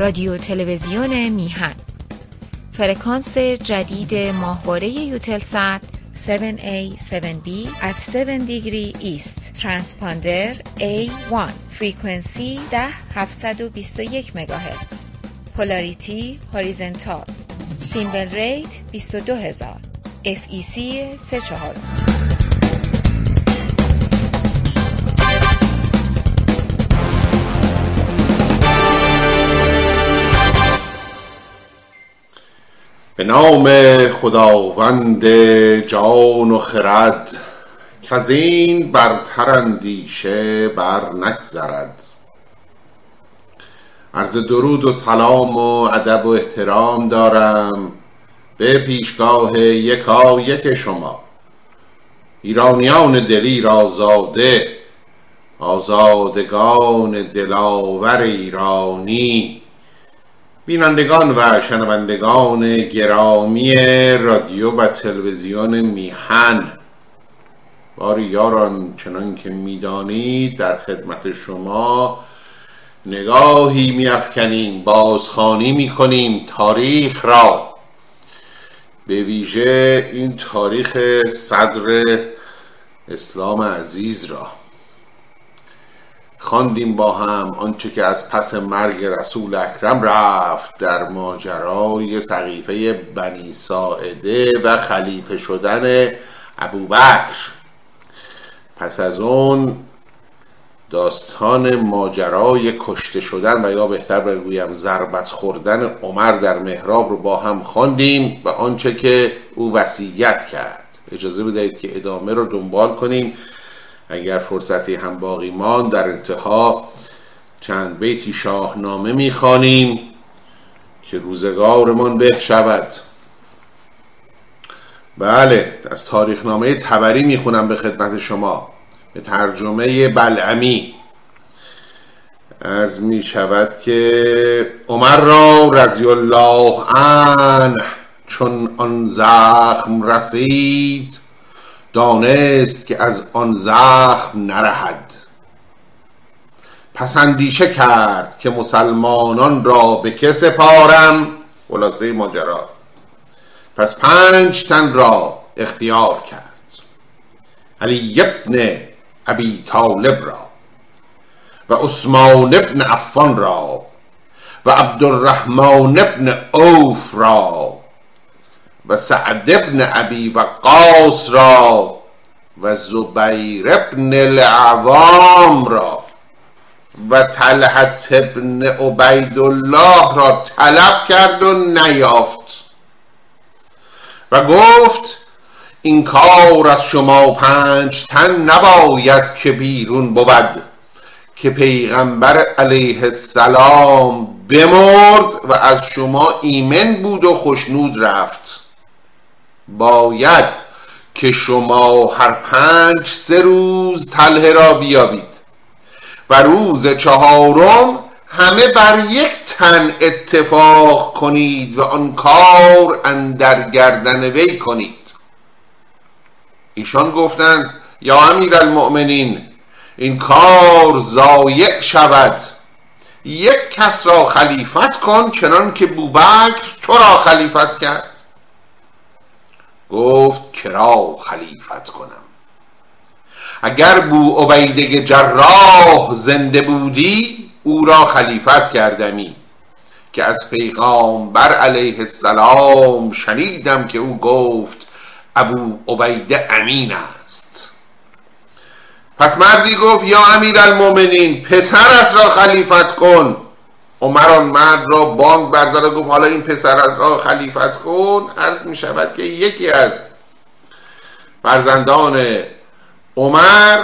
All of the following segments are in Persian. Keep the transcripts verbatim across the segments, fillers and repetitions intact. رادیو تلویزیون میهن، فرکانس جدید ماهواره یوتلسات هفت A هفت B at هفت degree east، Transponder A one، فرکانسی ده هزار و هفتصد و بیست و یک مگاهرتز، پولاریتی هوریزونتال، سیمبل ریت بیست و دو هزار، اف ای سی سی و چهار. به نام خداوند جان و خرد، کزین برتر اندیشه بر نگذرد. عرض درود و سلام و ادب و احترام دارم به پیشگاه یکا یک شما ایرانیان دلیر آزاده، آزادگان دلاور ایرانی، بینندگان و شنوندگان گرامی رادیو و تلویزیون میهن. باری یاران، چنان که میدانید در خدمت شما نگاهی میافکنیم، بازخوانی میکنیم تاریخ را، به ویژه این تاریخ صدر اسلام عزیز را. خواندیم با هم آنچه که از پس مرگ رسول اکرم رفت در ماجرای سقیفه بنی ساعده و خلیفه شدن ابوبکر. پس از اون داستان ماجرای کشته شدن و یا بهتر بگویم ضربت خوردن عمر در محراب رو با هم خواندیم و آنچه که او وصیت کرد. اجازه بدهید که ادامه رو دنبال کنیم. اگر فرصتی هم باقی ماند، در انتها چند بیتی شاهنامه میخوانیم که روزگارمان به شود. بله، از تاریخنامه طبری میخونم به خدمت شما، به ترجمه بلعمی. عرض می شود که عمر را رضی الله عنه چون آن زخم رسید، دانست که از آن زخم نرهد. پس اندیشه کرد که مسلمانان را به که سپارم. خلاصه ماجرا، پس پنج تن را اختیار کرد، علی ابن ابی طالب را و عثمان ابن عفان را و عبدالرحمن ابن عوف را و سعد ابن ابی وقاص را و زبیر ابن العوام را و طلحه ابن عبیدالله را طلب کرد و نیافت و گفت این کار از شما پنج تن نباید که بیرون بود، که پیغمبر علیه السلام بمرد و از شما ایمن بود و خشنود رفت. باید که شما هر پنج سه روز طلحه را بیابید و روز چهارم همه بر یک تن اتفاق کنید و آن کار اندر گردن وی کنید. ایشان گفتند یا امیرالمؤمنین، این کار ضایع شود، یک کس را خلیفت کن چنان که بوبکر تو را خلیفت کرد. گفت کرا خلیفت کنم؟ اگر بو عبیده جراح زنده بودی او را خلیفت کردمی، که از پیغمبر علیه السلام شنیدم که او گفت ابو عبیده امین است. پس مردی گفت یا امیرالمؤمنین، پسرت را خلیفت کن. عمر آن مرد را بانگ برزد و گفت حالا این پسرت را خلیفت کن. عرض می شود که یکی از فرزندان عمر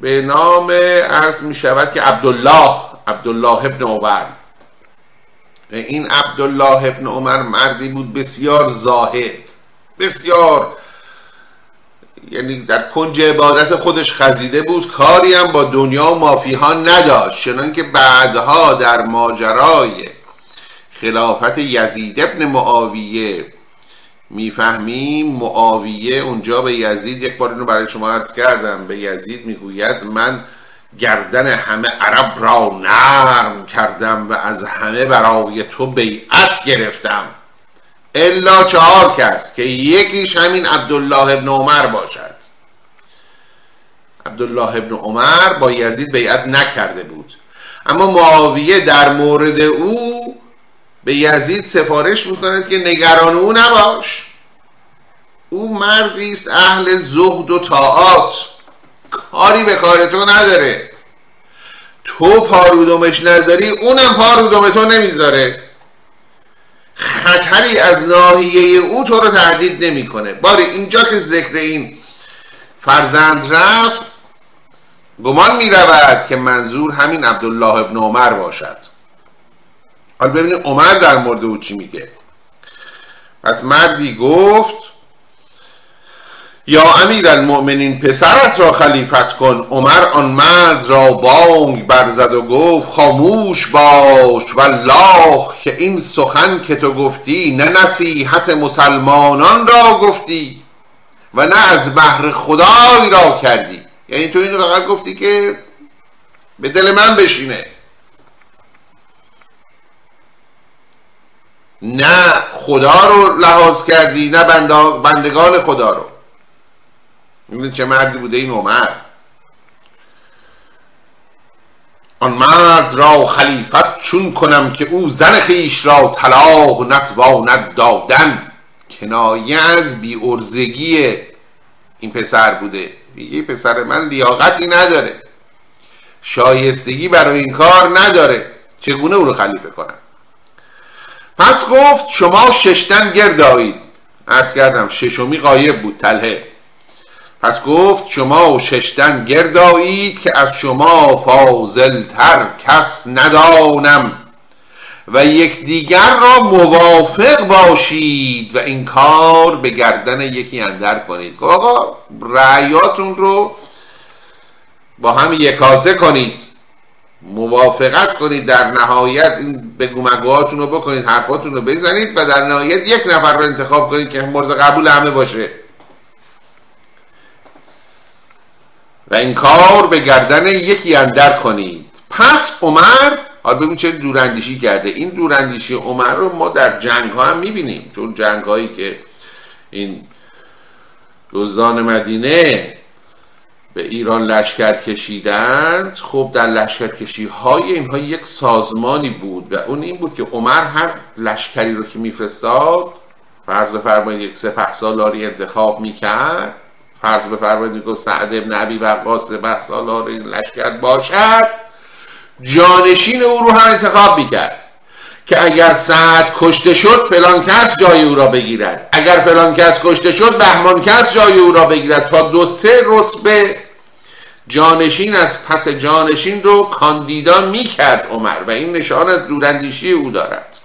به نام عرض می شود که عبدالله عبدالله ابن عمر. این عبدالله ابن عمر مردی بود بسیار زاهد، بسیار، یعنی در کنج عبادت خودش خزیده بود، کاری هم با دنیا و مافیها نداشت، چنان که بعدها در ماجرای خلافت یزید ابن معاویه میفهمیم. معاویه اونجا به یزید، یک بار اینو برای شما عرض کردم، به یزید میگوید من گردن همه عرب را نرم کردم و از همه برای تو بیعت گرفتم الا چهار کس که یکیش همین عبدالله ابن عمر باشد. عبدالله ابن عمر با یزید بیعت نکرده بود، اما معاویه در مورد او به یزید سفارش میکند که نگران او نباش، او مردی است اهل زهد و طاعات، کاری به کار تو نداره، تو پارودمش نذاری اونم پارودم تو نمیذاره، خطری از ناحیه او تو رو تهدید نمیکنه. باره اینجا که ذکر این فرزند رفت، گمان می رود که منظور همین عبدالله ابن عمر باشد. حالا ببینید عمر در مورد او چی میگه. پس مردی گفت یا امیرالمؤمنین پسرت را خلیفت کن. عمر آن مرد را بانگ برزد و گفت خاموش باش والله که این سخن که تو گفتی نه نصیحت مسلمانان را گفتی و نه از بحر خدای را کردی، یعنی تو اینو فقط گفتی که به دل من بشینه، نه خدا رو لحاظ کردی نه بندگان خدا رو. میبینید چه مردی بوده این عمر. آن مرد را خلیفت چون کنم که او زن خیش را طلاق نتواند دادن. کنایه از بی ارزگی این پسر بوده، میگه پسر من لیاقتی نداره، شایستگی برای این کار نداره، چگونه او رو خلیفه کنم؟ پس گفت شما ششتن گرد آیید. عرض کردم ششمی غایب بود تله. پس گفت شما ششتن گرد آیید که از شما فاضل تر کس ندانم و یکدیگر را موافق باشید و این کار به گردن یکی اندر کنید. آقا رعیاتون رو با هم یکاسه کنید، موافقت کنید، در نهایت این بگومگوهاتون رو بکنید، حرفاتون رو بزنید و در نهایت یک نفر رو انتخاب کنید که مورد قبول همه باشه و این کار به گردن یکی اندر کنید. پس عمر، حالا ببین چه دوراندیشی کرده. این دوراندیشی عمر رو ما در جنگ ها هم میبینیم، چون جنگ هایی که این دزدان مدینه به ایران لشکر کشیدند، خب در لشکر کشی های اینها یک سازمانی بود و اون این بود که عمر هر لشکری رو که میفرستاد، فرض بفرمایید یک سپه سالاری انتخاب میکرد، فرض بفرمایید میگه سعد ابن ابی وقاص سپه سالار این لشکر باشد، جانشین او رو هم انتخاب میکرد که اگر سعد کشته شد فلان کس جای او را بگیرد، اگر فلان کس کشته شد بهمان کس جای او را بگیرد، تا دو سه رتبه جانشین از پس جانشین رو کاندیدا میکرد عمر و این نشان از دوراندیشی او دارد.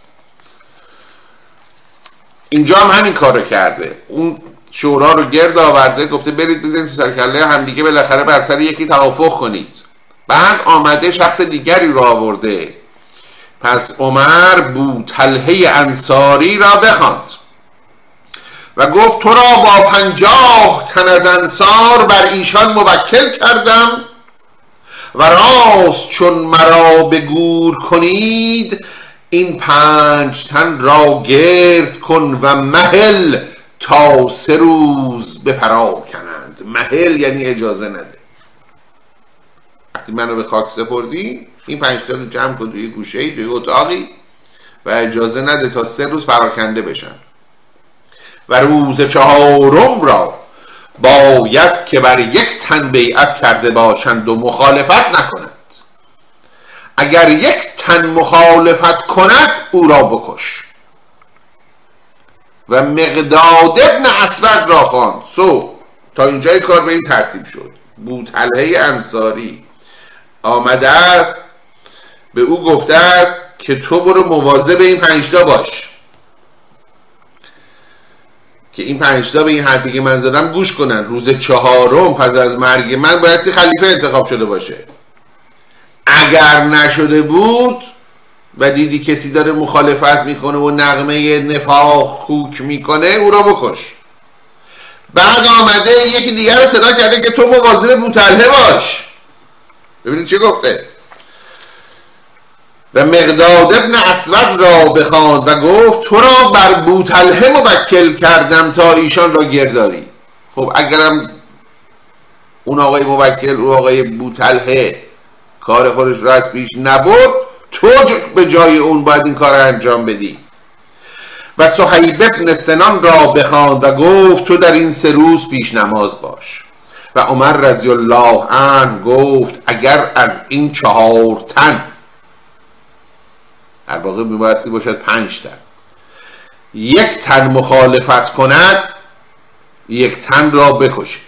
اینجا هم همین کار رو کرده، اون شورا رو گرد آورده، گفته برید بزنید تو سرکله هم دیگه، بالاخره بر سر یکی توافق کنید. بعد آمده شخص دیگری را آورده. پس عمر بوطلحه انصاری را بخواند و گفت تو را با پنجاه تن از انصار بر ایشان موکل کردم و راست چون مرا به گور کنید این پنج تن را گرد کن و مهل تا سه روز بپرا کنند. مهل یعنی اجازه نده، وقتی منو به خاک سپردی این پنج تا رو جمع کن توی گوشه‌ای توی اتاقی و اجازه نده تا سه روز پراکنده بشن و روز چهارم را باید که بر یک تن بیعت کرده باشند و مخالفت نکنند، اگر یک تن مخالفت کند او را بکش. و مقداد ابن اسود را خواند. سو تا اینجای کار به این ترتیب شد. بوطلحه انصاری آمده است به او گفته است که تو برو مواظب این پنجتا باش، که این پنجتا به این حرفی که من زدم گوش کنن، روز چهارم پس از مرگ من بایستی خلیفه انتخاب شده باشه. اگر نشده بود و دیدی کسی داره مخالفت میکنه و نغمه نفاق خوک میکنه او را بکش. بعد آمده یکی دیگر رو صدا کرده که تو مواظب بوطلحه باش، ببینید چی گفته. و مقداد ابن اسود را بخواند و گفت تو را بر بوطلحه موکل کردم تا ایشان را گرداری. خب اگرم اون آقای موکل، اون آقای بوطلحه کار خودش را از پیش نبرد، تو به جای اون باید این کار را انجام بدی. و صهیب ابن سنان را بخواند و گفت تو در این سه روز پیش نماز باش. و عمر رضی الله عنه گفت اگر از این چهار تن، در واقع میبایستی باشد پنج تن، یک تن مخالفت کند، یک تن را بکشید.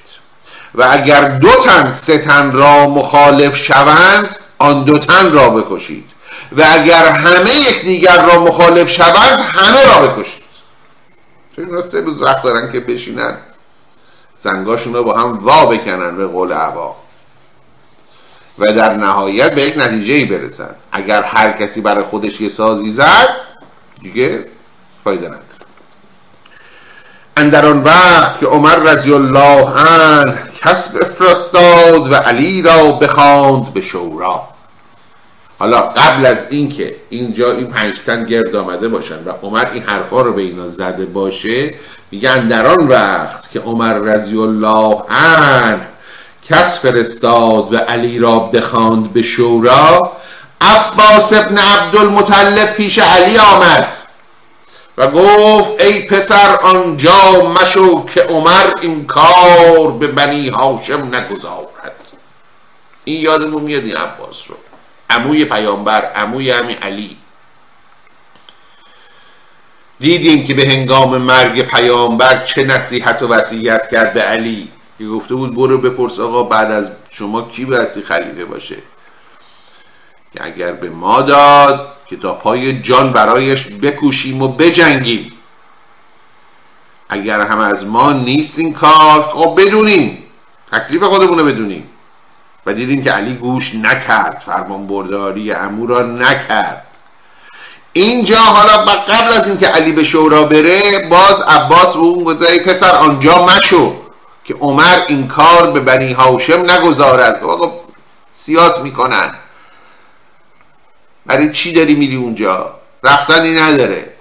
و اگر دو تن سه تن را مخالف شوند، آن دو تن را بکشید. و اگر همه یکدیگر را مخالف شوند، همه را بکشید. چون اینا سه روز وقت دارن که بشینن زنگاشون را با هم وا بکنن به قول عوام و در نهایت به یک نتیجه‌ای برسن. اگر هر کسی برای خودش یه سازی زد، دیگه فایده نداره. اندر آن وقت که عمر رضی الله عنه کس بفرستاد و علی را بخواند به شورا. حالا قبل از اینکه اینجا این پنج تن گرد آمده باشن و عمر این حرفا رو به اینا زده باشه، میگن در آن وقت که عمر رضی الله عنه کس فرستاد و علی را بخواند به شورا، عباس ابن عبدالمطلب پیش علی آمد و گفت ای پسر آنجا مشو که عمر این کار به بنی هاشم نگذارد. این یادمون میاد این عباس رو، عموی پیامبر، عموی همین علی. دیدیم که به هنگام مرگ پیامبر چه نصیحت و وصیت کرد به علی که گفته بود برو بپرس آقا بعد از شما کی برسی خلیفه باشه، که اگر به ما داد که تا پای جان برایش بکوشیم و بجنگیم، اگر هم از ما نیست این کار، خب بدونیم تکلیف خودمونه بدونیم. و دیدیم که علی گوش نکرد، فرمان برداری عمو را نکرد. اینجا حالا قبل از اینکه علی به شورا بره، باز عباس اون گفته ای پسر آنجا مشو که عمر این کار به بنی هاشم نگذارد. آقا سیاست میکنن، برای چی داری میری اونجا؟ رفتنی نداره.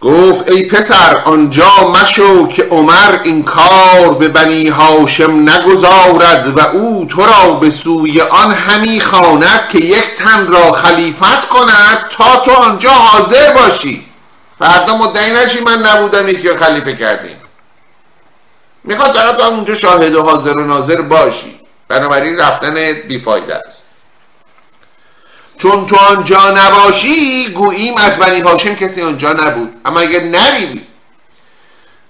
گفت ای پسر آنجا مشو که عمر این کار به بنی هاشم نگذارد و او تو را به سوی آن همی خواند که یک تن را خلیفت کند تا تو آنجا حاضر باشی. فردا مدعی نشی من نبودم یکی خلیفه کردیم. میخواد دارد تو اونجا شاهد و حاضر و ناظر باشی، بنابراین رفتنت بیفایده است. چون تو آنجا نباشی گوییم از بنی هاشم کسی آنجا نبود. اما اگر نریبی،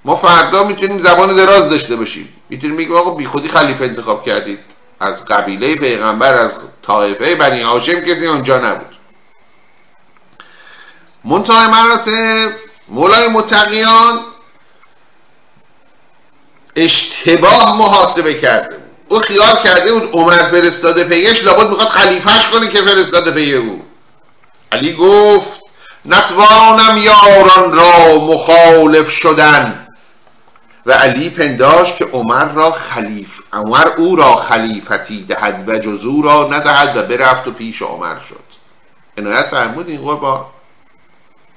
ما فردا میتونیم زبان دراز داشته باشیم، میتونیم بگیم آقا بی خودی خلیفه انتخاب کردید، از قبیله پیغمبر، از طایفه بنی هاشم کسی آنجا نبود. منتهی مرات مولای متقیان اشتباه محاسبه کرده بود. او خیال کرده بود عمر فرستاده پیش، لابد میخواد خلیفهش کنه که فرستاده پیه او. علی گفت نتوانم یاران را مخالف شدن. و علی پنداشت که عمر را خلیف عمر او را خلیفتی دهد و جز او را ندهد و برفت و پیش عمر شد. عنایت فرمود این قربان.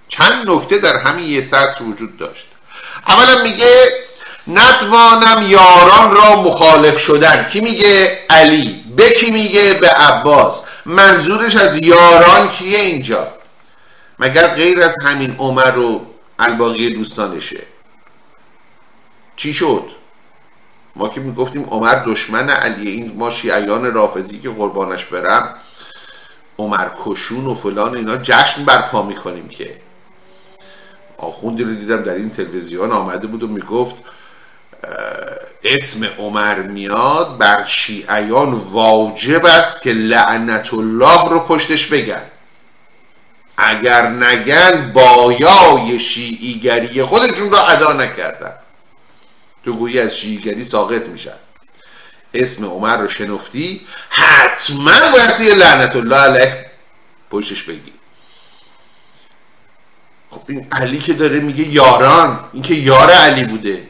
چند نکته در همین یه سطر وجود داشت. اولا میگه نتوانم یاران را مخالف شدن. کی میگه؟ علی. به کی میگه؟ به عباس. منظورش از یاران کیه اینجا؟ مگر غیر از همین عمر و الباقی دوستانشه؟ چی شد؟ ما که میگفتیم عمر دشمن علیه، این ما شیعیان رافضی که قربانش برم عمر کشون و فلان اینا جشن برپا میکنیم، که آخوندی رو دیدم در این تلویزیون آمده بود و میگفت اسم عمر میاد بر شیعیان واجب است که لعنت الله رو پشتش بگن، اگر نگن بایای شیعیگری خودشون را ادا نکردن، تو گویی از شیعیگری ساقط میشن. اسم عمر رو شنفتی حتما واسه لعنت الله علیه پشتش بگی. خب این علی که داره میگه یاران، این که یار علی بوده،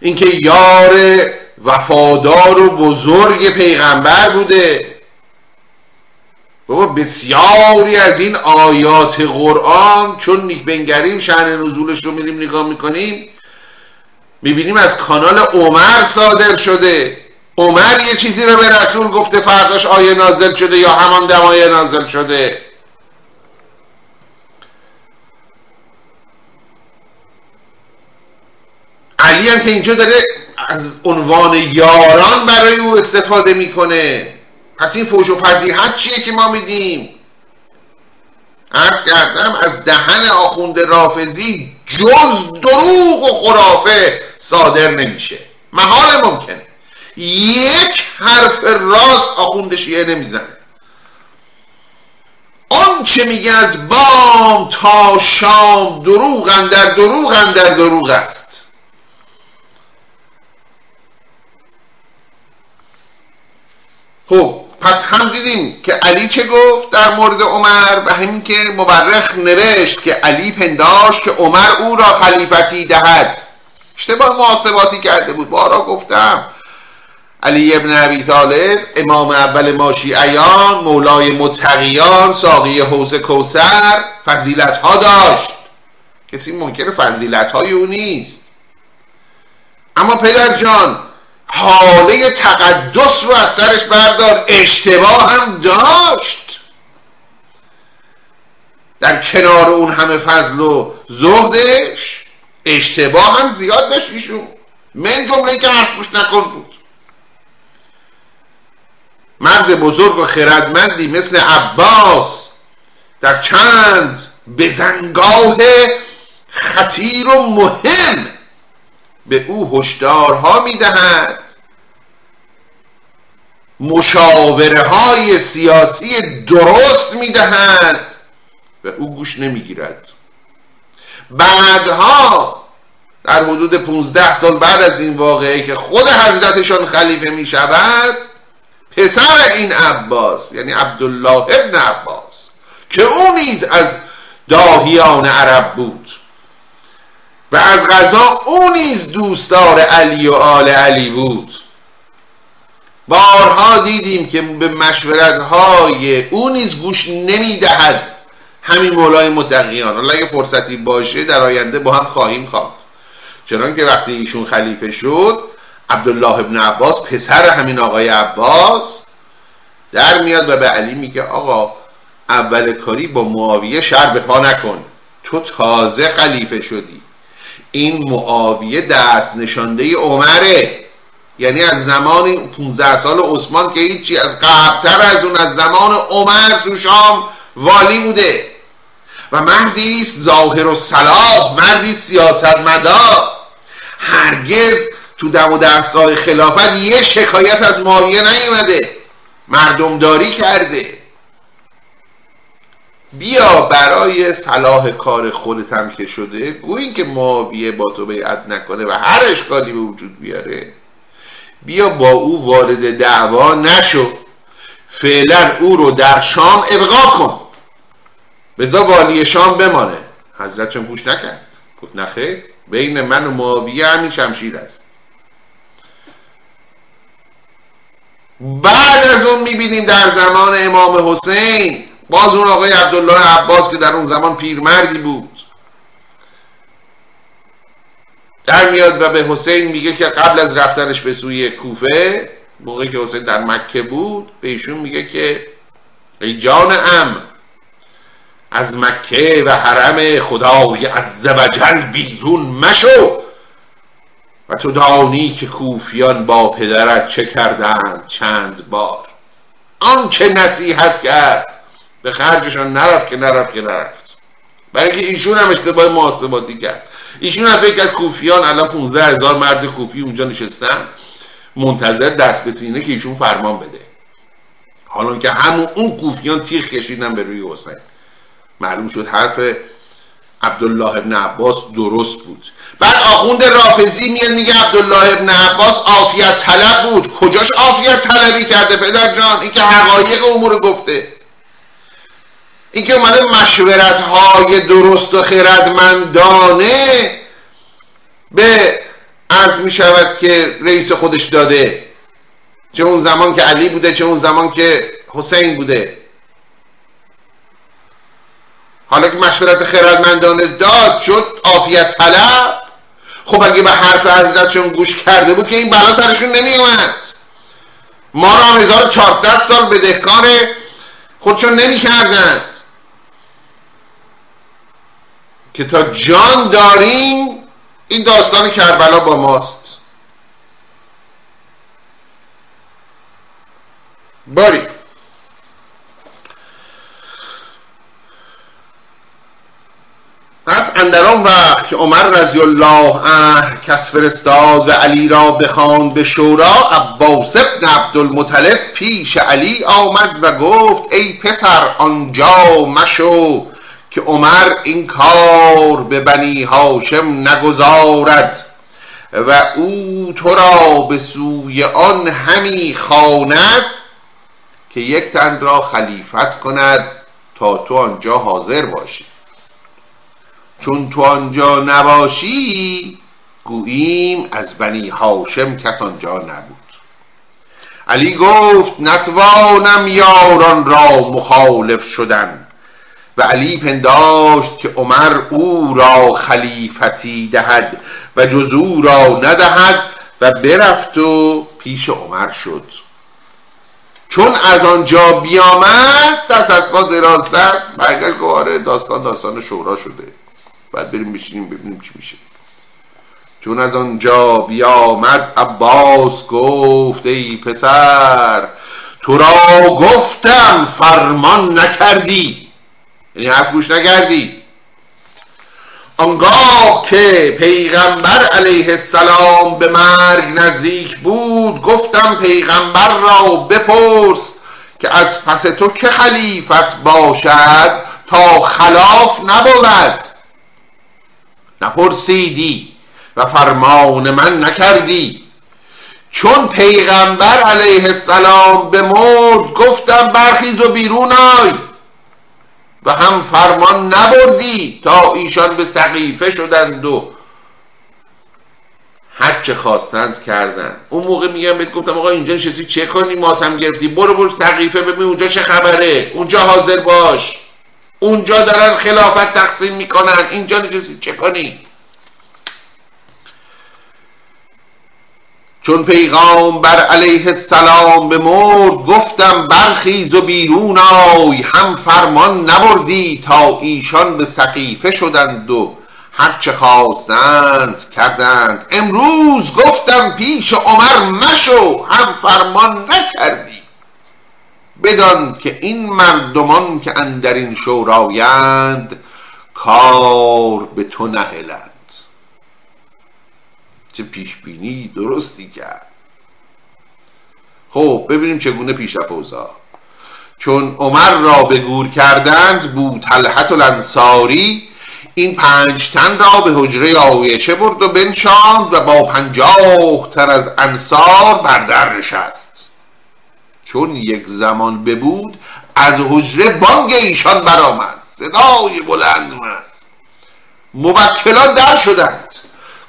اینکه یار وفادار و بزرگ پیغمبر بوده. بابا بسیاری از این آیات قرآن چون نیک‌بنگریم شأن نزولش رو میریم نگاه میکنیم میبینیم از کانال عمر صادر شده. عمر یه چیزی رو به رسول گفته، فرداش آیه نازل شده یا همان دم آیه نازل شده. علی هم که اینجا داره از عنوان یاران برای او استفاده میکنه. پس این فوش و فضیحت چیه که ما میدیم؟ عرض کردم از دهن آخوند رافضی جز دروغ و خرافه صادر نمیشه، محال ممکنه. یک حرف راست آخوند شیعه نمیزنه. اون چه میگه از بام تا شام دروغ اندر دروغ اندر دروغ است. خب پس هم دیدیم که علی چه گفت در مورد عمر و همین که مورخ نوشت که علی پنداشت که عمر او را خلیفتی دهد. اشتباه محاسباتی کرده بود. بارها گفتم علی ابن ابی طالب امام اول ما شیعیان، مولای متقیان، ساقی حوض کوثر، فضیلت ها داشت، کسی منکر فضیلت های او نیست. اما پدر جان حاله تقدس رو از سرش بردار. اشتباه هم داشت، در کنار اون همه فضل و زهدش اشتباه هم زیاد داشت ایشون، من جمله که حرف گوش نکن بود. مرد بزرگ و خردمندی مثل عباس در چند بزنگاه خطیر و مهم به او هشدارها میدهد، مشاوره های سیاسی درست میدهد و او گوش نمیگیرد. بعدها در حدود پونزده سال بعد از این واقعه که خود حضرتشان خلیفه میشود، پسر این عباس یعنی عبدالله ابن عباس که او نیز از داهیان عرب بود و از قضا او نیز دوستدار علی و آل علی بود، بارها دیدیم که به مشورت‌های او نیز گوش نمی‌دهد. همین مولای متقیان، حالا اگه فرصتی باشه در آینده با هم خواهیم خواند، چنان که وقتی ایشون خلیفه شد عبدالله ابن عباس پسر همین آقای عباس در میاد و به علی میگه آقا اول کاری با معاویه شر به پا نکن، تو تازه خلیفه شدی، این معاویه دست نشانده عمره، یعنی از زمان پونزده سال عثمان که هیچی، از قبلتر از اون، از زمان عمر تو شام والی بوده و مردی است ظاهر الصلاح، مردی سیاستمدار، هرگز تو دم و دستگاه خلافت یه شکایت از معاویه نیومده، مردمداری کرده. بیا برای صلاح کار خودت هم که شده گویی که معاویه با تو بیعت نکنه و هر اشکالی به وجود بیاره، بیا با او وارد دعوا نشو، فعلا او رو در شام ابقا کن، بذار والی شام بمانه. حضرت چون گوش نکرد، گفت نخیر، بین من و معاویه همین شمشیر است. بعد از اون میبینیم در زمان امام حسین باز اون آقای عبدالله عباس که در اون زمان پیرمردی بود در میاد و به حسین میگه که قبل از رفتنش به سوی کوفه، موقعی که حسین در مکه بود، به ایشون میگه که ای جان عم، از مکه و حرم خدای عزوجل بیرون مشو و تو دانی که کوفیان با پدرت چه کردند چند بار. آنچه نصیحت کرد به خرجشان نرفت که نرفت که نرفت، برای که ایشون هم اشتباه محاسباتی کرد. ایشون هم فکر کرد کوفیان الان پونزده هزار مرد کوفی اونجا نشستن منتظر دست به سینه که ایشون فرمان بده، حالا که همون اون کوفیان تیغ کشیدن به روی حسین. معلوم شد حرف عبدالله ابن عباس درست بود. بعد آخوند رافضی میاد میگه عبدالله ابن عباس عافیت طلب بود. کجاش عافیت طلبی کرده پدر جان؟ این که حقایق امور گفته، این که اومده مشورت های درست و خردمندانه به عرض می شود که رئیس خودش داده، چه اون زمان که علی بوده، چه اون زمان که حسین بوده. حالا که مشورت خردمندانه داد شد عافیت طلب، خب اگه به حرف عزیزشون گوش کرده بود که این بلا سرشون نمی اومد. ما را هزار و چهارصد سال بدهکار خودشون نمی کردند که تا جان داریم این داستان کربلا با ماست. باری پس اندران وقت عمر رضی الله عنه کس فرستاد و علی را بخواند به شورا، عباس بن عبدالمطلب پیش علی آمد و گفت ای پسر آنجا مشو که عمر این کار به بنی هاشم نگذارد و او تو را به سوی آن همی خواند که یک تن را خلیفت کند تا تو آنجا حاضر باشی، چون تو آنجا نباشی گوییم از بنی هاشم کس آنجا نبود. علی گفت نتوانم یاران را مخالف شدن، و علی پنداشت که عمر او را خلیفتی دهد و جز او را ندهد و برفت و پیش عمر شد. چون از آنجا بیامد دست از پا دراز داد، برگشت گفت آره داستان داستان شورا شده، بعد بریم بشینیم ببینیم چی میشه. چون از آنجا بیامد عباس گفت ای پسر تو را گفتم فرمان نکردی، یعنی حرف گوش نکردی. آنگاه که پیغمبر علیه السلام به مرگ نزدیک بود گفتم پیغمبر را بپرس که از پس تو که خلیفت باشد تا خلاف نبود، نپرسیدی و فرمان من نکردی. چون پیغمبر علیه السلام بمرد گفتم برخیز و بیرون آی و هم فرمان نبردی تا ایشان به سقیفه شدند و هر چه خواستند کردند. اون موقع میگم بهت گفتم آقا اینجا نشستی چه کنی، ماتم گرفتی، برو برو سقیفه ببین اونجا چه خبره، اونجا حاضر باش، اونجا دارن خلافت تقسیم میکنن، اینجا نشستی چه کنی. چون پیغمبر علیه السلام بمرد گفتم برخیز و بیرون آی، هم فرمان نبردی تا ایشان به سقیفه شدند و هرچه خواستند کردند. امروز گفتم پیش عمر مشو، هم فرمان نکردی. بدان که این مردمان که اندر این شورایند کار به تو نهلند. چه پیشبینی درستی کرد. خب ببینیم چگونه پیش رفت اوضاع. چون عمر را به گور کردند بوطلحة الانصاری این پنج تن را به حجره عایشه برد و بنشاند و با پنجاه تن از انصار بر در نشست. چون یک زمان ببود از حجره بانگ ایشان برآمد، صدای بلند آمد. موکلان در شدند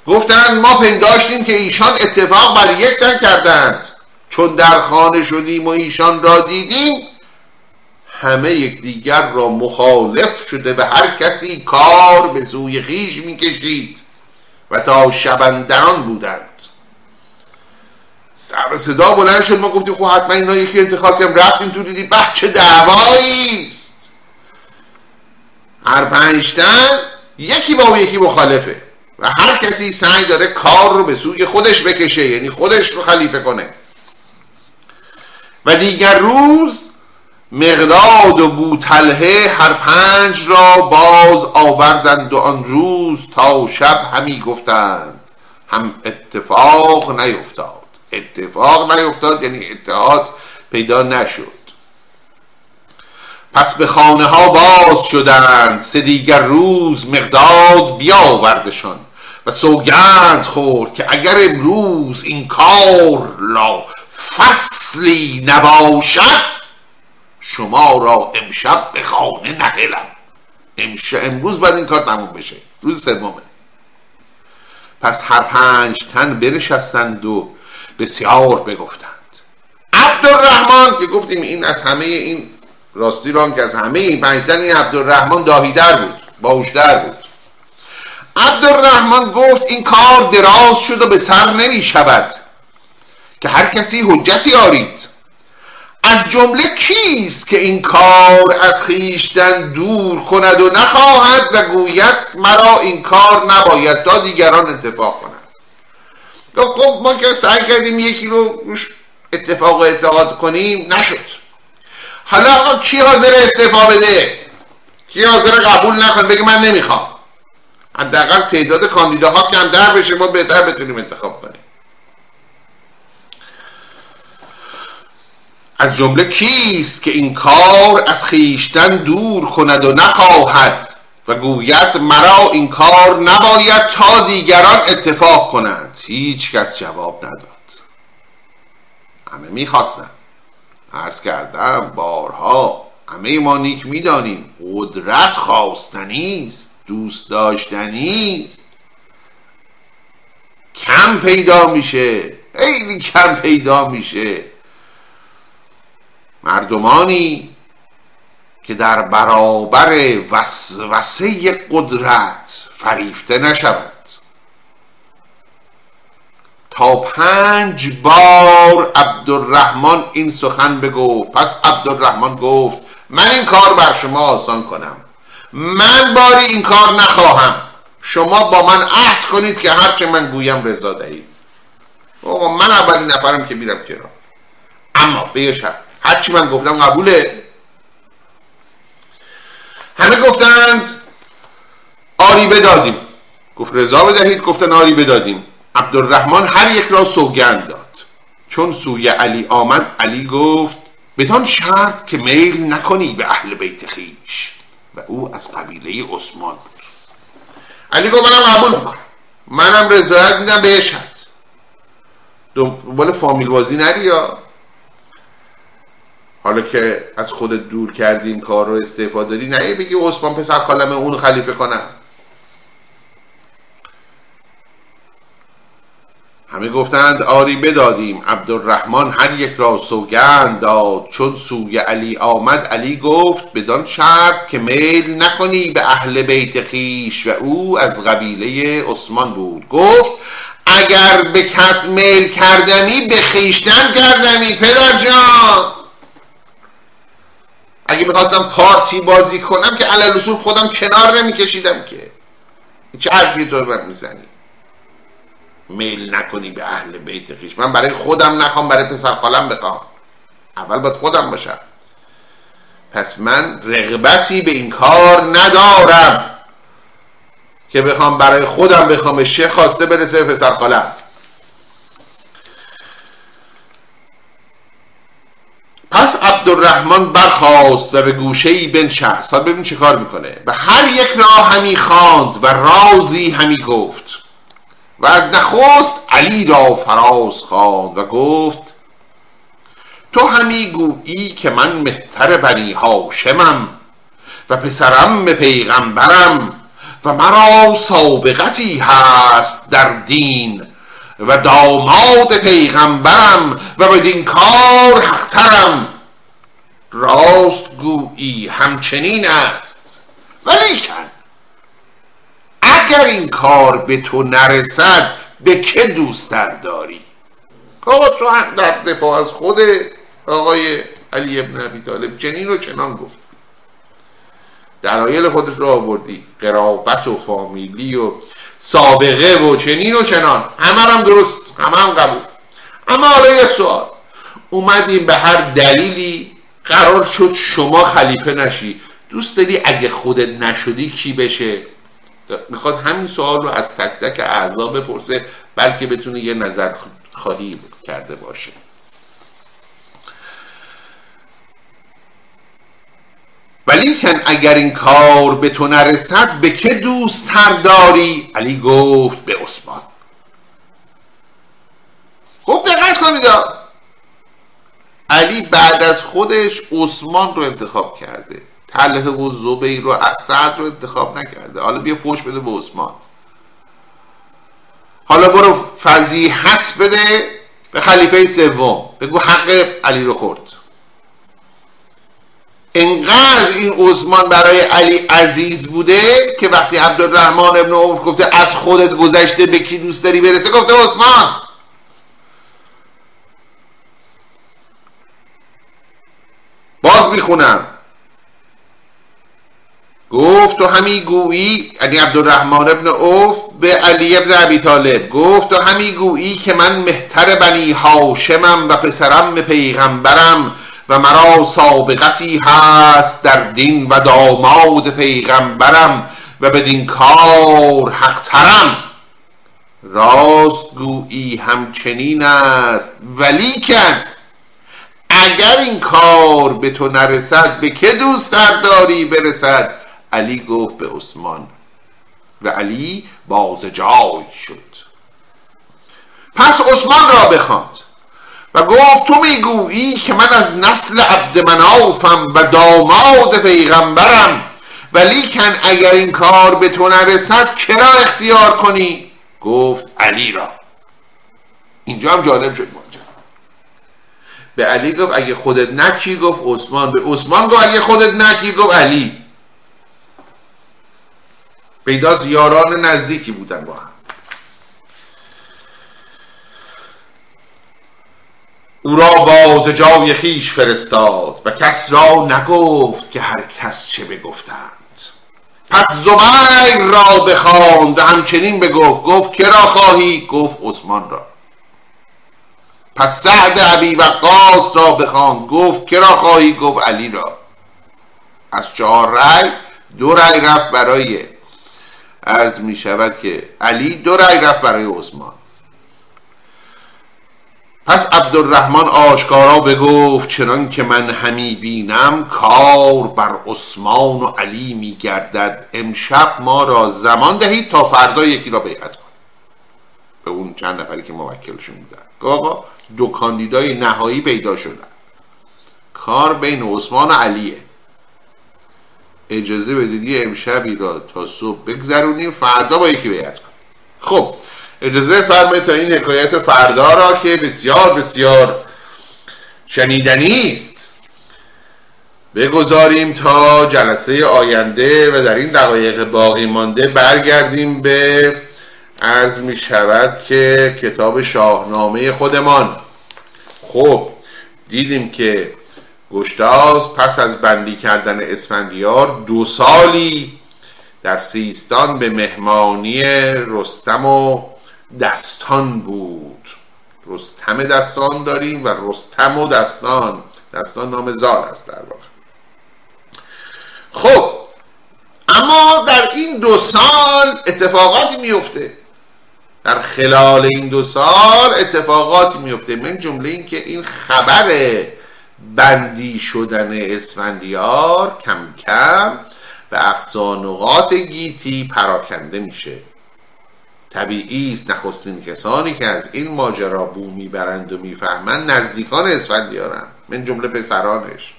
گفتند ما پنداشتیم که ایشان اتفاق بر یک تن کردند، چون در خانه شدیم و ایشان را دیدیم همه یک دیگر را مخالف شده و هر کسی کار به سوی خویش میکشید و تا شب اندران بودند. سر صدا بلند شد، ما گفتیم خب حتما اینا یکی انتخاب کردن، رفتیم تو دیدی به چه دعوایی است. هر پنج تن یکی با یکی مخالفه و هر کسی سعی داره کار رو به سوی خودش بکشه، یعنی خودش رو خلیفه کنه. و دیگر روز مقداد و بوطلحه هر پنج را باز آوردند و آن روز تا شب همی گفتند، هم اتفاق نیفتاد. اتفاق نیفتاد یعنی اتحاد پیدا نشد. پس به خانه ها باز شدند. سه دیگر روز مقداد بیاوردشان و سوگند خورد که اگر امروز این کار لا فصلی نباشد شما را امشب به خانه نهلم. امشب امروز بعد این کار تموم بشه. روز سومه پس هر پنج تن بنشستند و بسیار بگفتند. عبدالرحمن که گفتیم این از همه این راستی ران که از همه این پنج تن این عبدالرحمن داهی‌تر بود، باهوش‌تر بود. عبدالرحمن گفت این کار دراز شد و به سر نمی شود که هر کسی حجتی آرید. از جمله کیست که این کار از خیشتن دور کند و نخواهد و گوید مرا این کار نباید تا دیگران اتفاق کنند؟ خب ما که سعی کردیم یکی رو اتفاق و اعتقاد کنیم، نشد. حالا آقا کی حاضر استعفا بده؟ کی حاضر قبول نکنه بگه من نمیخوام؟ حداقل تعداد کاندیداها کمتر بشه ما بهتر بتونیم انتخاب کنیم. از جمله کیست که این کار از خیشتن دور کند و نخواهد و گوید مرا این کار نباید تا دیگران اتفاق کنند؟ هیچ کس جواب نداد. همه میخواستن. عرض کردم بارها، همه ما نیک میدانیم قدرت خواستنیست، دوست داشتنیست، کم پیدا میشه، خیلی کم پیدا میشه. مردمانی که در برابر وسوسه قدرت فریفته نشوند. تا پنج بار عبدالرحمن این سخن بگفت. پس عبدالرحمن گفت من این کار بر شما آسان کنم، من باری این کار نخواهم، شما با من عهد کنید که هرچه من گویم رضا دهید. من اولین نفرم که میرم کرا، اما بگشم هرچی من گفتم قبوله. همه گفتند آری بدادیم. گفت رضا بدهید، گفتن آری بدادیم. عبدالرحمن هر یک را سوگند داد. چون سوی علی آمد، علی گفت بدان شرط که میل نکنی به اهل بیت خویش، و او از قبیله عثمان بود. علی گفت منم قبول میکنم، منم رضایت میدم به شرط. دنبال فامیل بازی نری یا حالا که از خودت دور کردی این کار رو استعفا داری، نه بگی عثمان پسر خالمه اون خلیفه کنم. همه گفتند آری بدادیم. عبدالرحمن هر یک را سوگند داد. چون سوی علی آمد، علی گفت بدان شرط که میل نکنی به اهل بیت خویش، و او از قبیله عثمان بود. گفت اگر به کس میل کردمی به خویشتن کردمی پدر جان. اگه میخواستم پارتی بازی کنم که علل اصول خودم کنار نمیکشیدم که. چه حرفی تو بر میزنی؟ میل نکنی به اهل بیت خویش، من برای خودم نخوام، برای پسر خالم بخوام، اول باید خودم باشم. پس من رغبتی به این کار ندارم که بخوام برای خودم بخوام چه خواسته برسه به پسر خالم. پس عبدالرحمن برخاست و به گوشه‌ای بنشست. حالا ببین چه کار میکنه. به هر یک را همی خواند و رازی همی گفت. و از نخست علی را فراز خواند و گفت تو همی گویی که من مهتر بنی هاشمم و پسرم به پیغمبرم و مرا سابقتی هست در دین و داماد پیغمبرم و بدین کار حقترم. راست گویی همچنین است، ولیکن اگر این کار به تو نرسد به که دوستر داری؟ آقا تو هم در دفاع از خود آقای علی ابن ابی طالب چنین و چنان گفت، دلایل خودش رو آوردی، قرابت و فامیلی و سابقه و چنین و چنان، همه هم درست، همه هم قبول. اما حالا یه سوال، اومدیم به هر دلیلی قرار شد شما خلیفه نشی، دوست داری اگه خودت نشدی کی بشه؟ میخواد همین سوال رو از تک تک اعضا بپرسه، بلکه بتونه یه نظر خواهی کرده باشه. ولیکن اگر این کار به تو نرسد به که دوست تر داری؟ علی گفت به عثمان. خوب دقت کنید، علی بعد از خودش عثمان رو انتخاب کرده، طلحه و زبیر و اسعد رو انتخاب نکرده. حالا بیا فوش بده به عثمان. حالا برو فضیحت بده به خلیفه سوم، بگو حق علی رو خورد. انقدر این عثمان برای علی عزیز بوده که وقتی عبدالرحمن ابن عوف گفته از خودت گذشته به کی دوست داری برسه، گفته عثمان. باز میخونم، گفت تو همی گویی، یعنی عبدالرحمن ابن عوف به علی ابن ابی طالب گفت تو همی گویی که من مهتر بنی هاشمم و پسرم پیغمبرم و مرا سابقتی هست در دین و داماد پیغمبرم و بدین کار حقترم. راست گویی همچنین است، ولیکن اگر این کار به تو نرسد به که دوست داری برسد؟ علی گفت به عثمان و علی باز جای شد. پس عثمان را بخواند و گفت تو میگویی که من از نسل عبدمنافم و داماد پیغمبرم، ولیکن اگر این کار به تو نرسد که را اختیار کنی؟ گفت علی را. اینجا هم جالب شد، منجا به علی گفت اگه خودت نکی، گفت عثمان. به عثمان گفت اگه خودت نکی، گفت علی. پیداست یاران نزدیکی بودن با هم. او را باز جای خویش فرستاد و کس را نگفت که هر کس چه بگفتند. پس زبیر را بخواند و همچنین بگفت. گفت که را خواهی؟ گفت عثمان را. پس سعد ابی وقاص را بخواند. گفت که را خواهی؟ گفت علی را. از چهار رأی دو رأی رفت برای عرض می شود که علی، دو رأی رفت برای عثمان. پس عبدالرحمن آشکارا بگفت چنان که من همی بینم کار بر عثمان و علی می گردد، امشب ما را زمان دهید تا فردا یکی را بیعت کنیم. به اون چند نفری که موکلشون بودن آقا دو کاندیدای نهایی پیدا شدن، کار بین عثمان و علیه، اجازه بدید یه امشبی را تا صبح بگذرونیم، فردا با یکی بیعت کنیم. خب اجازه فرمایید تا این حکایت فردا را که بسیار بسیار شنیدنی است بگذاریم تا جلسه آینده و در این دقایق باقی مانده برگردیم به عرض می شود که کتاب شاهنامه خودمان. خب دیدیم که گشتاس پس از بندی کردن اسفندیار دو سالی در سیستان به مهمانی رستم و دستان بود. رستم دستان داریم و رستم و دستان، دستان نام زال است در واقع. خب اما در این دو سال اتفاقاتی میفته، در خلال این دو سال اتفاقاتی میفته، من جمله این که این خبر بندی شدن اسفندیار کم کم به اقصانقات گیتی پراکنده میشه. طبیعی است نخستین کسانی که از این ماجرا بو میبرند و میفهمند نزدیکان اسفندیارن، من جمله پسرانش.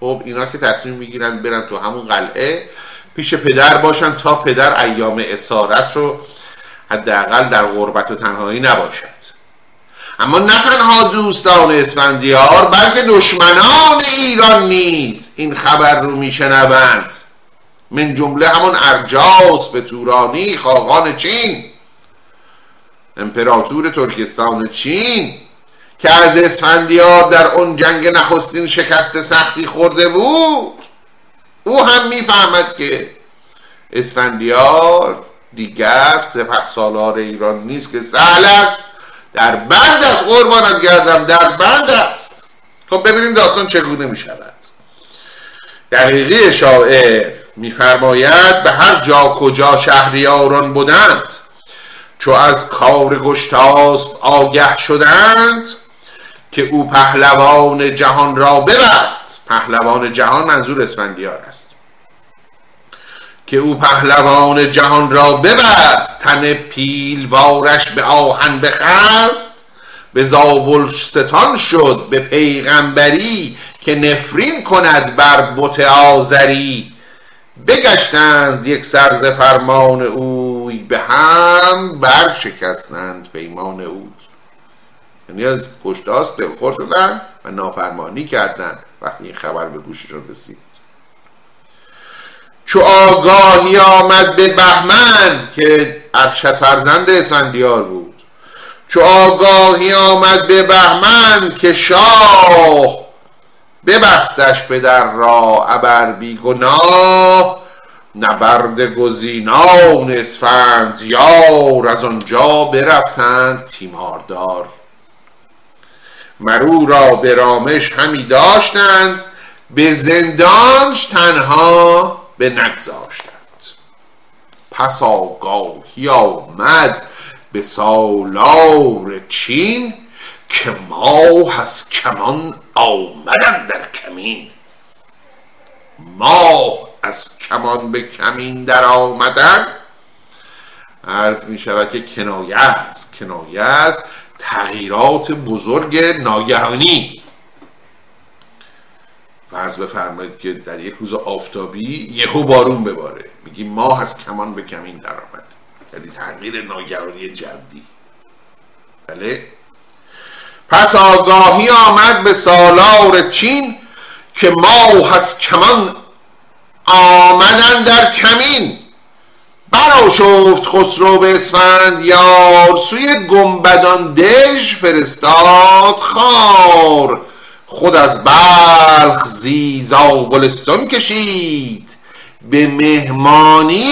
خب اینا که تصمیم میگیرن برن تو همون قلعه پیش پدر باشن تا پدر ایام اسارت رو حداقل در غربت و تنهایی نباشد. اما نه تنها دوستان اسفندیار بلکه دشمنان ایران نیز این خبر رو میشنوند، من جمله همون ارجاس به تورانی خاقان چین، امپراتور ترکستان چین، که از اسفندیار در اون جنگ نخستین شکست سختی خورده بود، او هم میفهمد که اسفندیار دیگر سپه سالار ایران نیست که سهل است، در بند است، قربانت گردم در بند است. خب ببینیم داستان چگونه می شود. دقیقی شاعر میفرماید به هر جا کجا شهریاران بودند چو از کار گشتاسب آگه شدند که او پهلوان جهان را ببست. پهلوان جهان منظور اسفندیار است. که او پهلوان جهان را ببست تن پیل وارش به آهن بخست، به زابلستان شد به پیغمبری که نفرین کند بر بت آزری. بگشتند یک سر ز فرمان او روی به هم برشکستند پیمان او، یعنی از کشتاست دلخور شدند و نافرمانی کردند. وقتی این خبر به گوششون رسید، چو آگاهی آمد به بهمن، که ارشد فرزند اسفندیار بود، چو آگاهی آمد به بهمن که شاه ببستش پدر را ابر بیگناه. نبرد گزینان اسفندیار، از آنجا برفتند تیماردار. مرو را به رامش همی داشتند، به زندانش تنها به نگذاشتند. پس آگاهی آمد به سالار چین، که ماه از کمان آمدن در کمین. ماه از کمان به کمین در آمدن عرض می شود که کنایه است. کنایه است تغییرات بزرگ ناگهانی. فرض بفرمایید که در یک روز آفتابی یهو بارون بباره، میگیم ماه از کمان به کمین در آمد، یعنی تغییر ناگهانی جوی. بله، پس آگاهی آمد به سالار چین، که ماه از کمان آمدن در کمین. برآشفت خسرو به اسفندیار، سوی گنبدان دژ فرستاد خوار. خود از بلخ زی زابلستان کشید، به مهمانی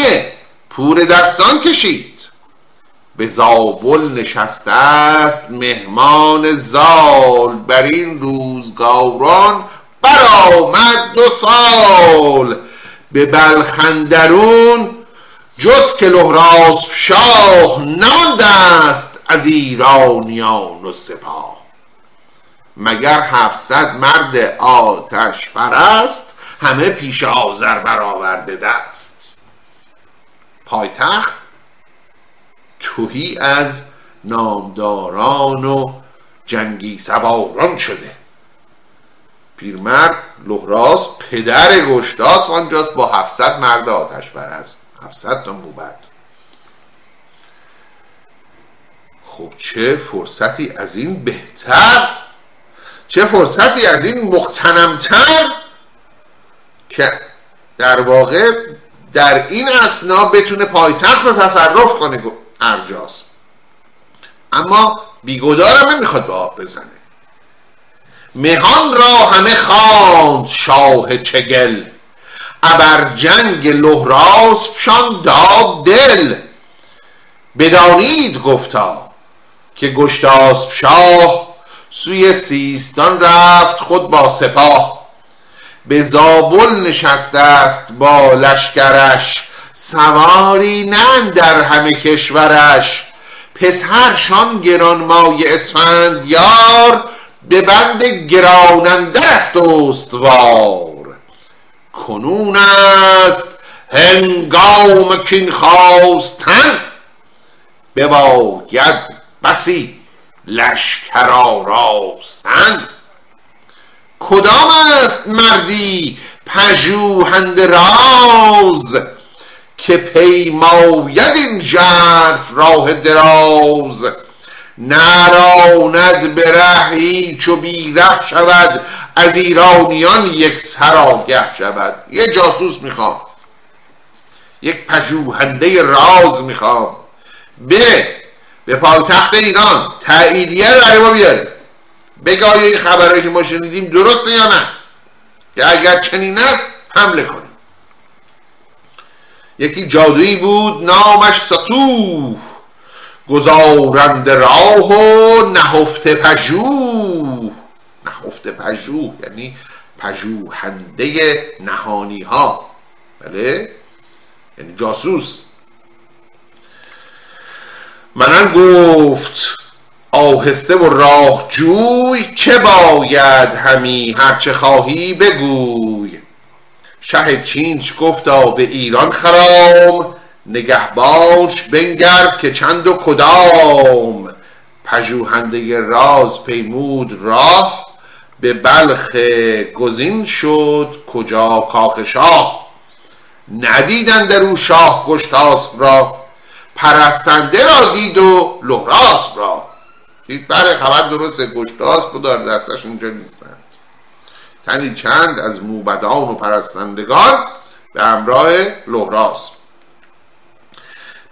پور دستان کشید. به زابل نشسته است مهمان زال، بر این روزگاران برآمد دو سال. به بلخ اندرون جز که لهراسپ شاه، نمانده است از ایرانیان و سپاه. مگر هفتصد مرد آتش پرست، همه پیش آذر برآورده دست. پایتخت تهی از نامداران و جنگی سواران شده. پیرمرد لهراسپ پدر گشتاسپ آنجاست با هفتصد مرد آتش پرست، هفتصد تا موبد. خب چه فرصتی از این بهتر، چه فرصتی از این مقتنمتر، که در واقع در این اثنا بتونه پایتخت رو تصرف کنه ارجاسپ. اما بیگدارم نمیخواد به آب بزنه. مهان را همه خواند شاه چگل، ابر جنگ لهراسپ شان داد دل. بدانید گفتا که گشتاسپ شاه، سوی سیستان رفت خود با سپاه. به زابل نشسته است با لشکرش، سواری نه در همه کشورش. پسر شان گرانمایه اسفندیار، به بند گران اندر است استوار. کنون است هنگام کین خواستن، بباید بسی لشکر آراستن. کدام است مردی پژوهنده راز، که پیماید این ژرف راه دراز. نراند به ره هیچ و بی ره شود، از ایرانیان یک سر آگه شود. یه جاسوس میخوام، یک پژوهنده راز میخوام، بره به پایتخت ایران تاییدیه رو برای ما بیاره، بگه آیا این خبرهایی که ما شنیدیم درسته یا نه، که اگر چنین است حمله کنیم. یکی جادویی بود نامش سطوح، گذارنده راه و نهفته پژوه. نهفته پژوه یعنی پژوهنده نهانی ها. بله، یعنی جاسوس. منم گفت آهسته و راه جوی، چه باید همی هرچه خواهی بگوی. شه چینچ گفتا به ایران خرام، نگهبانش بنگرد که چند و کدام. پژوهنده راز پیمود راه، به بلخ گزین شد کجا کاخ شاه. ندیدند در او شاه گشتاسپ را، پرستنده را دید و لغراسب را دید. بله خبر درسته، گشتاسب رو دار دستش اونجا نیستند. تنی چند از موبدان و پرستندگان به همراه لغراسب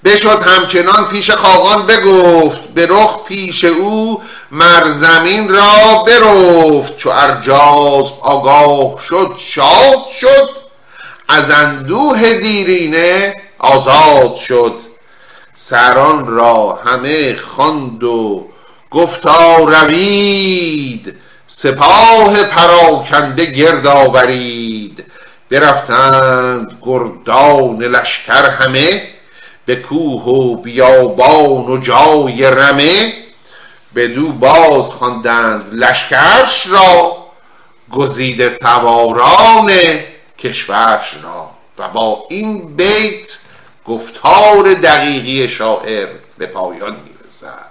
بشد همچنان پیش خاقان بگفت، به رخ پیش او مرزمین را برفت. چو ارجاسب آگاه شد شاد شد، از اندوه دیرینه آزاد شد. سران را همه خواند و گفتا روید، سپاه پراکنده گرد آورید. برفتند گردان لشکر همه، به کوه و بیابان و جای رمه. بدو باز خواندند لشکرش را، گزیده سواران کشورش را. و با این بیت گفتار دقیقی شاعر به پایان میرسد.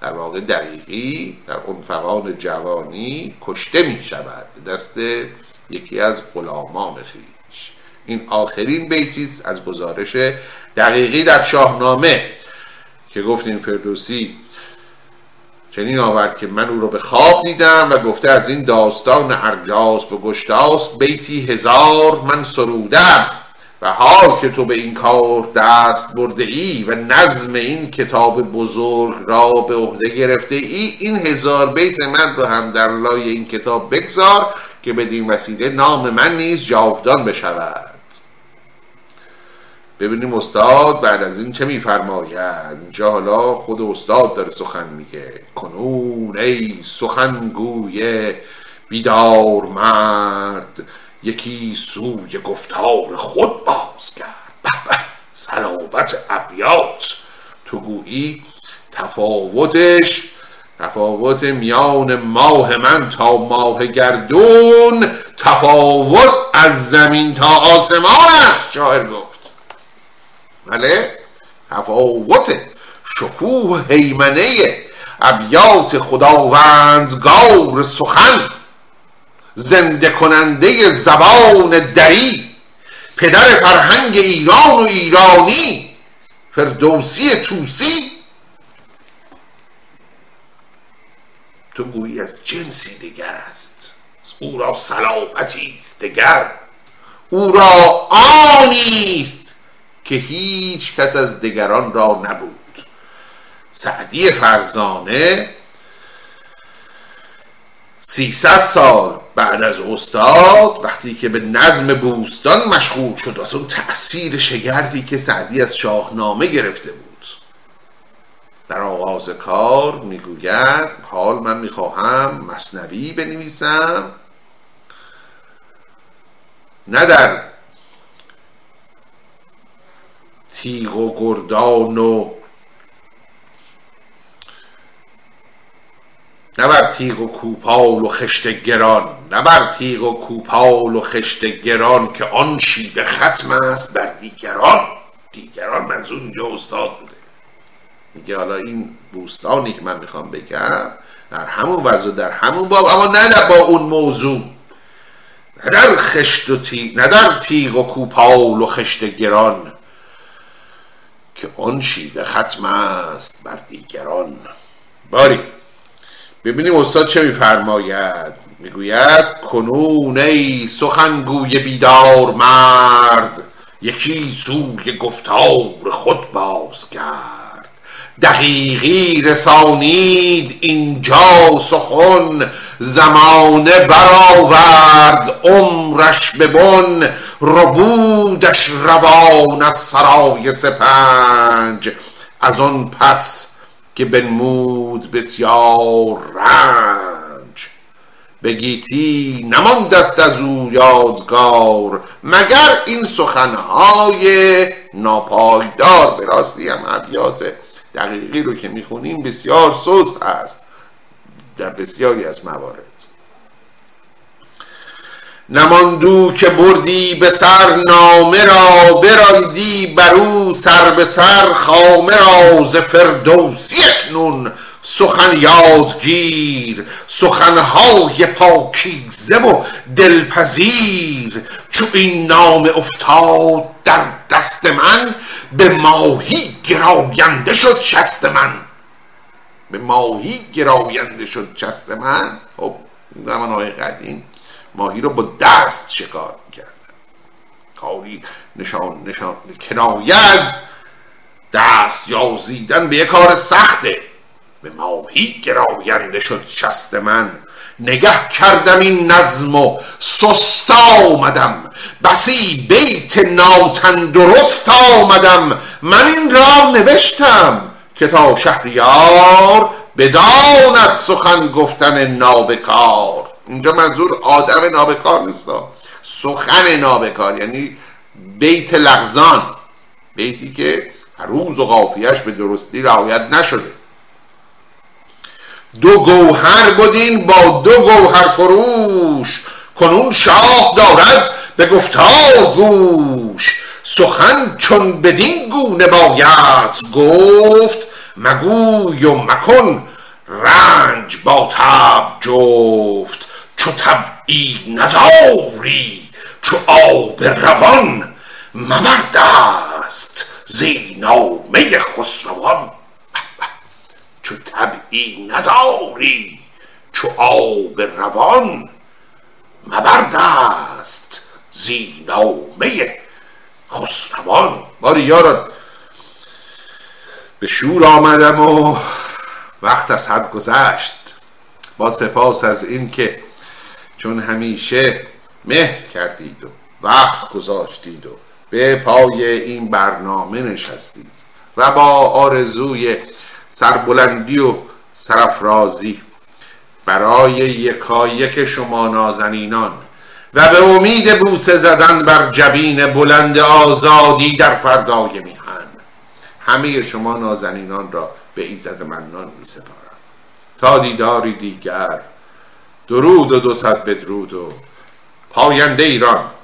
در واقع دقیقی در انفقان جوانی کشته می شود دست یکی از غلامان خیش. این آخرین بیتی است از گزارش دقیقی در شاهنامه که گفتیم فردوسی چنین آورد که من او رو به خواب دیدم و گفته از این داستان ارجاسب و گشتاسب بیتی هزار من سرودم. و حال که تو به این کار دست برده ای و نظم این کتاب بزرگ را به عهده گرفته ای، این هزار بیت من رو هم در لای این کتاب بگذار که بدین وسیله نام من نیز جاودان بشود. ببینیم استاد بعد از این چه میفرماید. اینجا حالا خود استاد داره سخن میگه. کنون ای سخنگوی بیدار مرد، یکی سوی گفتار خود باز کرد. سلامت ابیات تو گویی تفاوتش تفاوت میان ماه من تا ماه گردون، تفاوت از زمین تا آسمان است. شاعر گفت بله تفاوت شکوه هیمنه ابیات خداوندگار سخن، زنده کننده زبان دری، پدر فرهنگ ایران و ایرانی، فردوسی طوسی تو گویی از جنسی دیگر است. او را سلامتی است دیگر، او را آنی است که هیچ کس از دیگران را نبود. سعدی فرزانه سیصد سال بعد از استاد وقتی که به نظم بوستان مشغول شد، از اون تأثیر شگرفی که سعدی از شاهنامه گرفته بود در آغاز کار میگوید حال من میخواهم مثنوی بنویسم، نه در تیغ و گردان و نه بر تیغ و کوپال و خشت گران، نه بر تیغ و کوپال و خشت گران که آن شیوه ختم است بر دیگران. دیگران منظور اینجا استاد بوده. میگه حالا این بوستانی که من میخوام بگم در همون وضع در همون باب، اما نه در با اون موضوع، نه در خشت و تیغ، نه در تیغ و کوپال و خشت گران که آن شیوه ختم است بر دیگران. باری ببینیم استاد چه میفرماید. میگوید کنون ای سخنگوی بیدار مرد، یکی سوی گفتار خود باز کرد. دقیقی رسانید اینجا سخن، زمانه برآورد عمرش ببن. ربودش روان از سرای سپنج، از آن پس که بنمود بسیار رنج. به گیتی نماند است از او یادگار، مگر این سخنهای ناپایدار. به راستی هم ابیات دقیقی رو که میخونیم بسیار سست است در بسیاری از موارد. نماندو که بردی به سر نامه را، براندی برو سر به سر خامه را. ز فردوسی اکنون سخن یادگیر، سخنهای پاکیزه و دلپذیر. چو این نام افتاد در دست من، به ماهی گراینده شد شست من. به ماهی گراینده شد شست من. خب زمانهای قدیم ماهی رو با دست شکار میکردن، کاری نشان نشان کنایه از دست یازیدن به یک کار سخته. به ماهی گراینده شد شست من، نگه کردم این نظم و سست آمدم. بسی بیت ناتندرست آمدم، من این را نوشتم که تا شهریار بداند سخن گفتن نابکار. اینجا منظور آدم نابکار نیست، سخن نابکار، یعنی بیت لغزان، بیتی که عروض و قافیهش به درستی رعایت نشده. دو گوهر بدین با دو گوهر فروش، کنون شاه دارد به گفتا گوش. سخن چون بدین گونه باید گفت، مگوی و مکن رنج با تب جفت. چو طبعی نداری چو آب روان، مبر دست زی نامه خسروان. چو طبعی نداری چو آب روان، مبر دست زی نامه خسروان. باری یاران به شور آمدم و وقت از حد گذشت. با سپاس از این که چون همیشه مهر کردید و وقت گذاشتید و به پای این برنامه نشستید و با آرزوی سربلندی و سرافرازی برای یکایک شما نازنینان و به امید بوسه زدن بر جبین بلند آزادی در فردای میهن، همه شما نازنینان را به ایزد منان می سپارم. تا دیداری دیگر، درود و دو صد بدرود و پاینده ایران.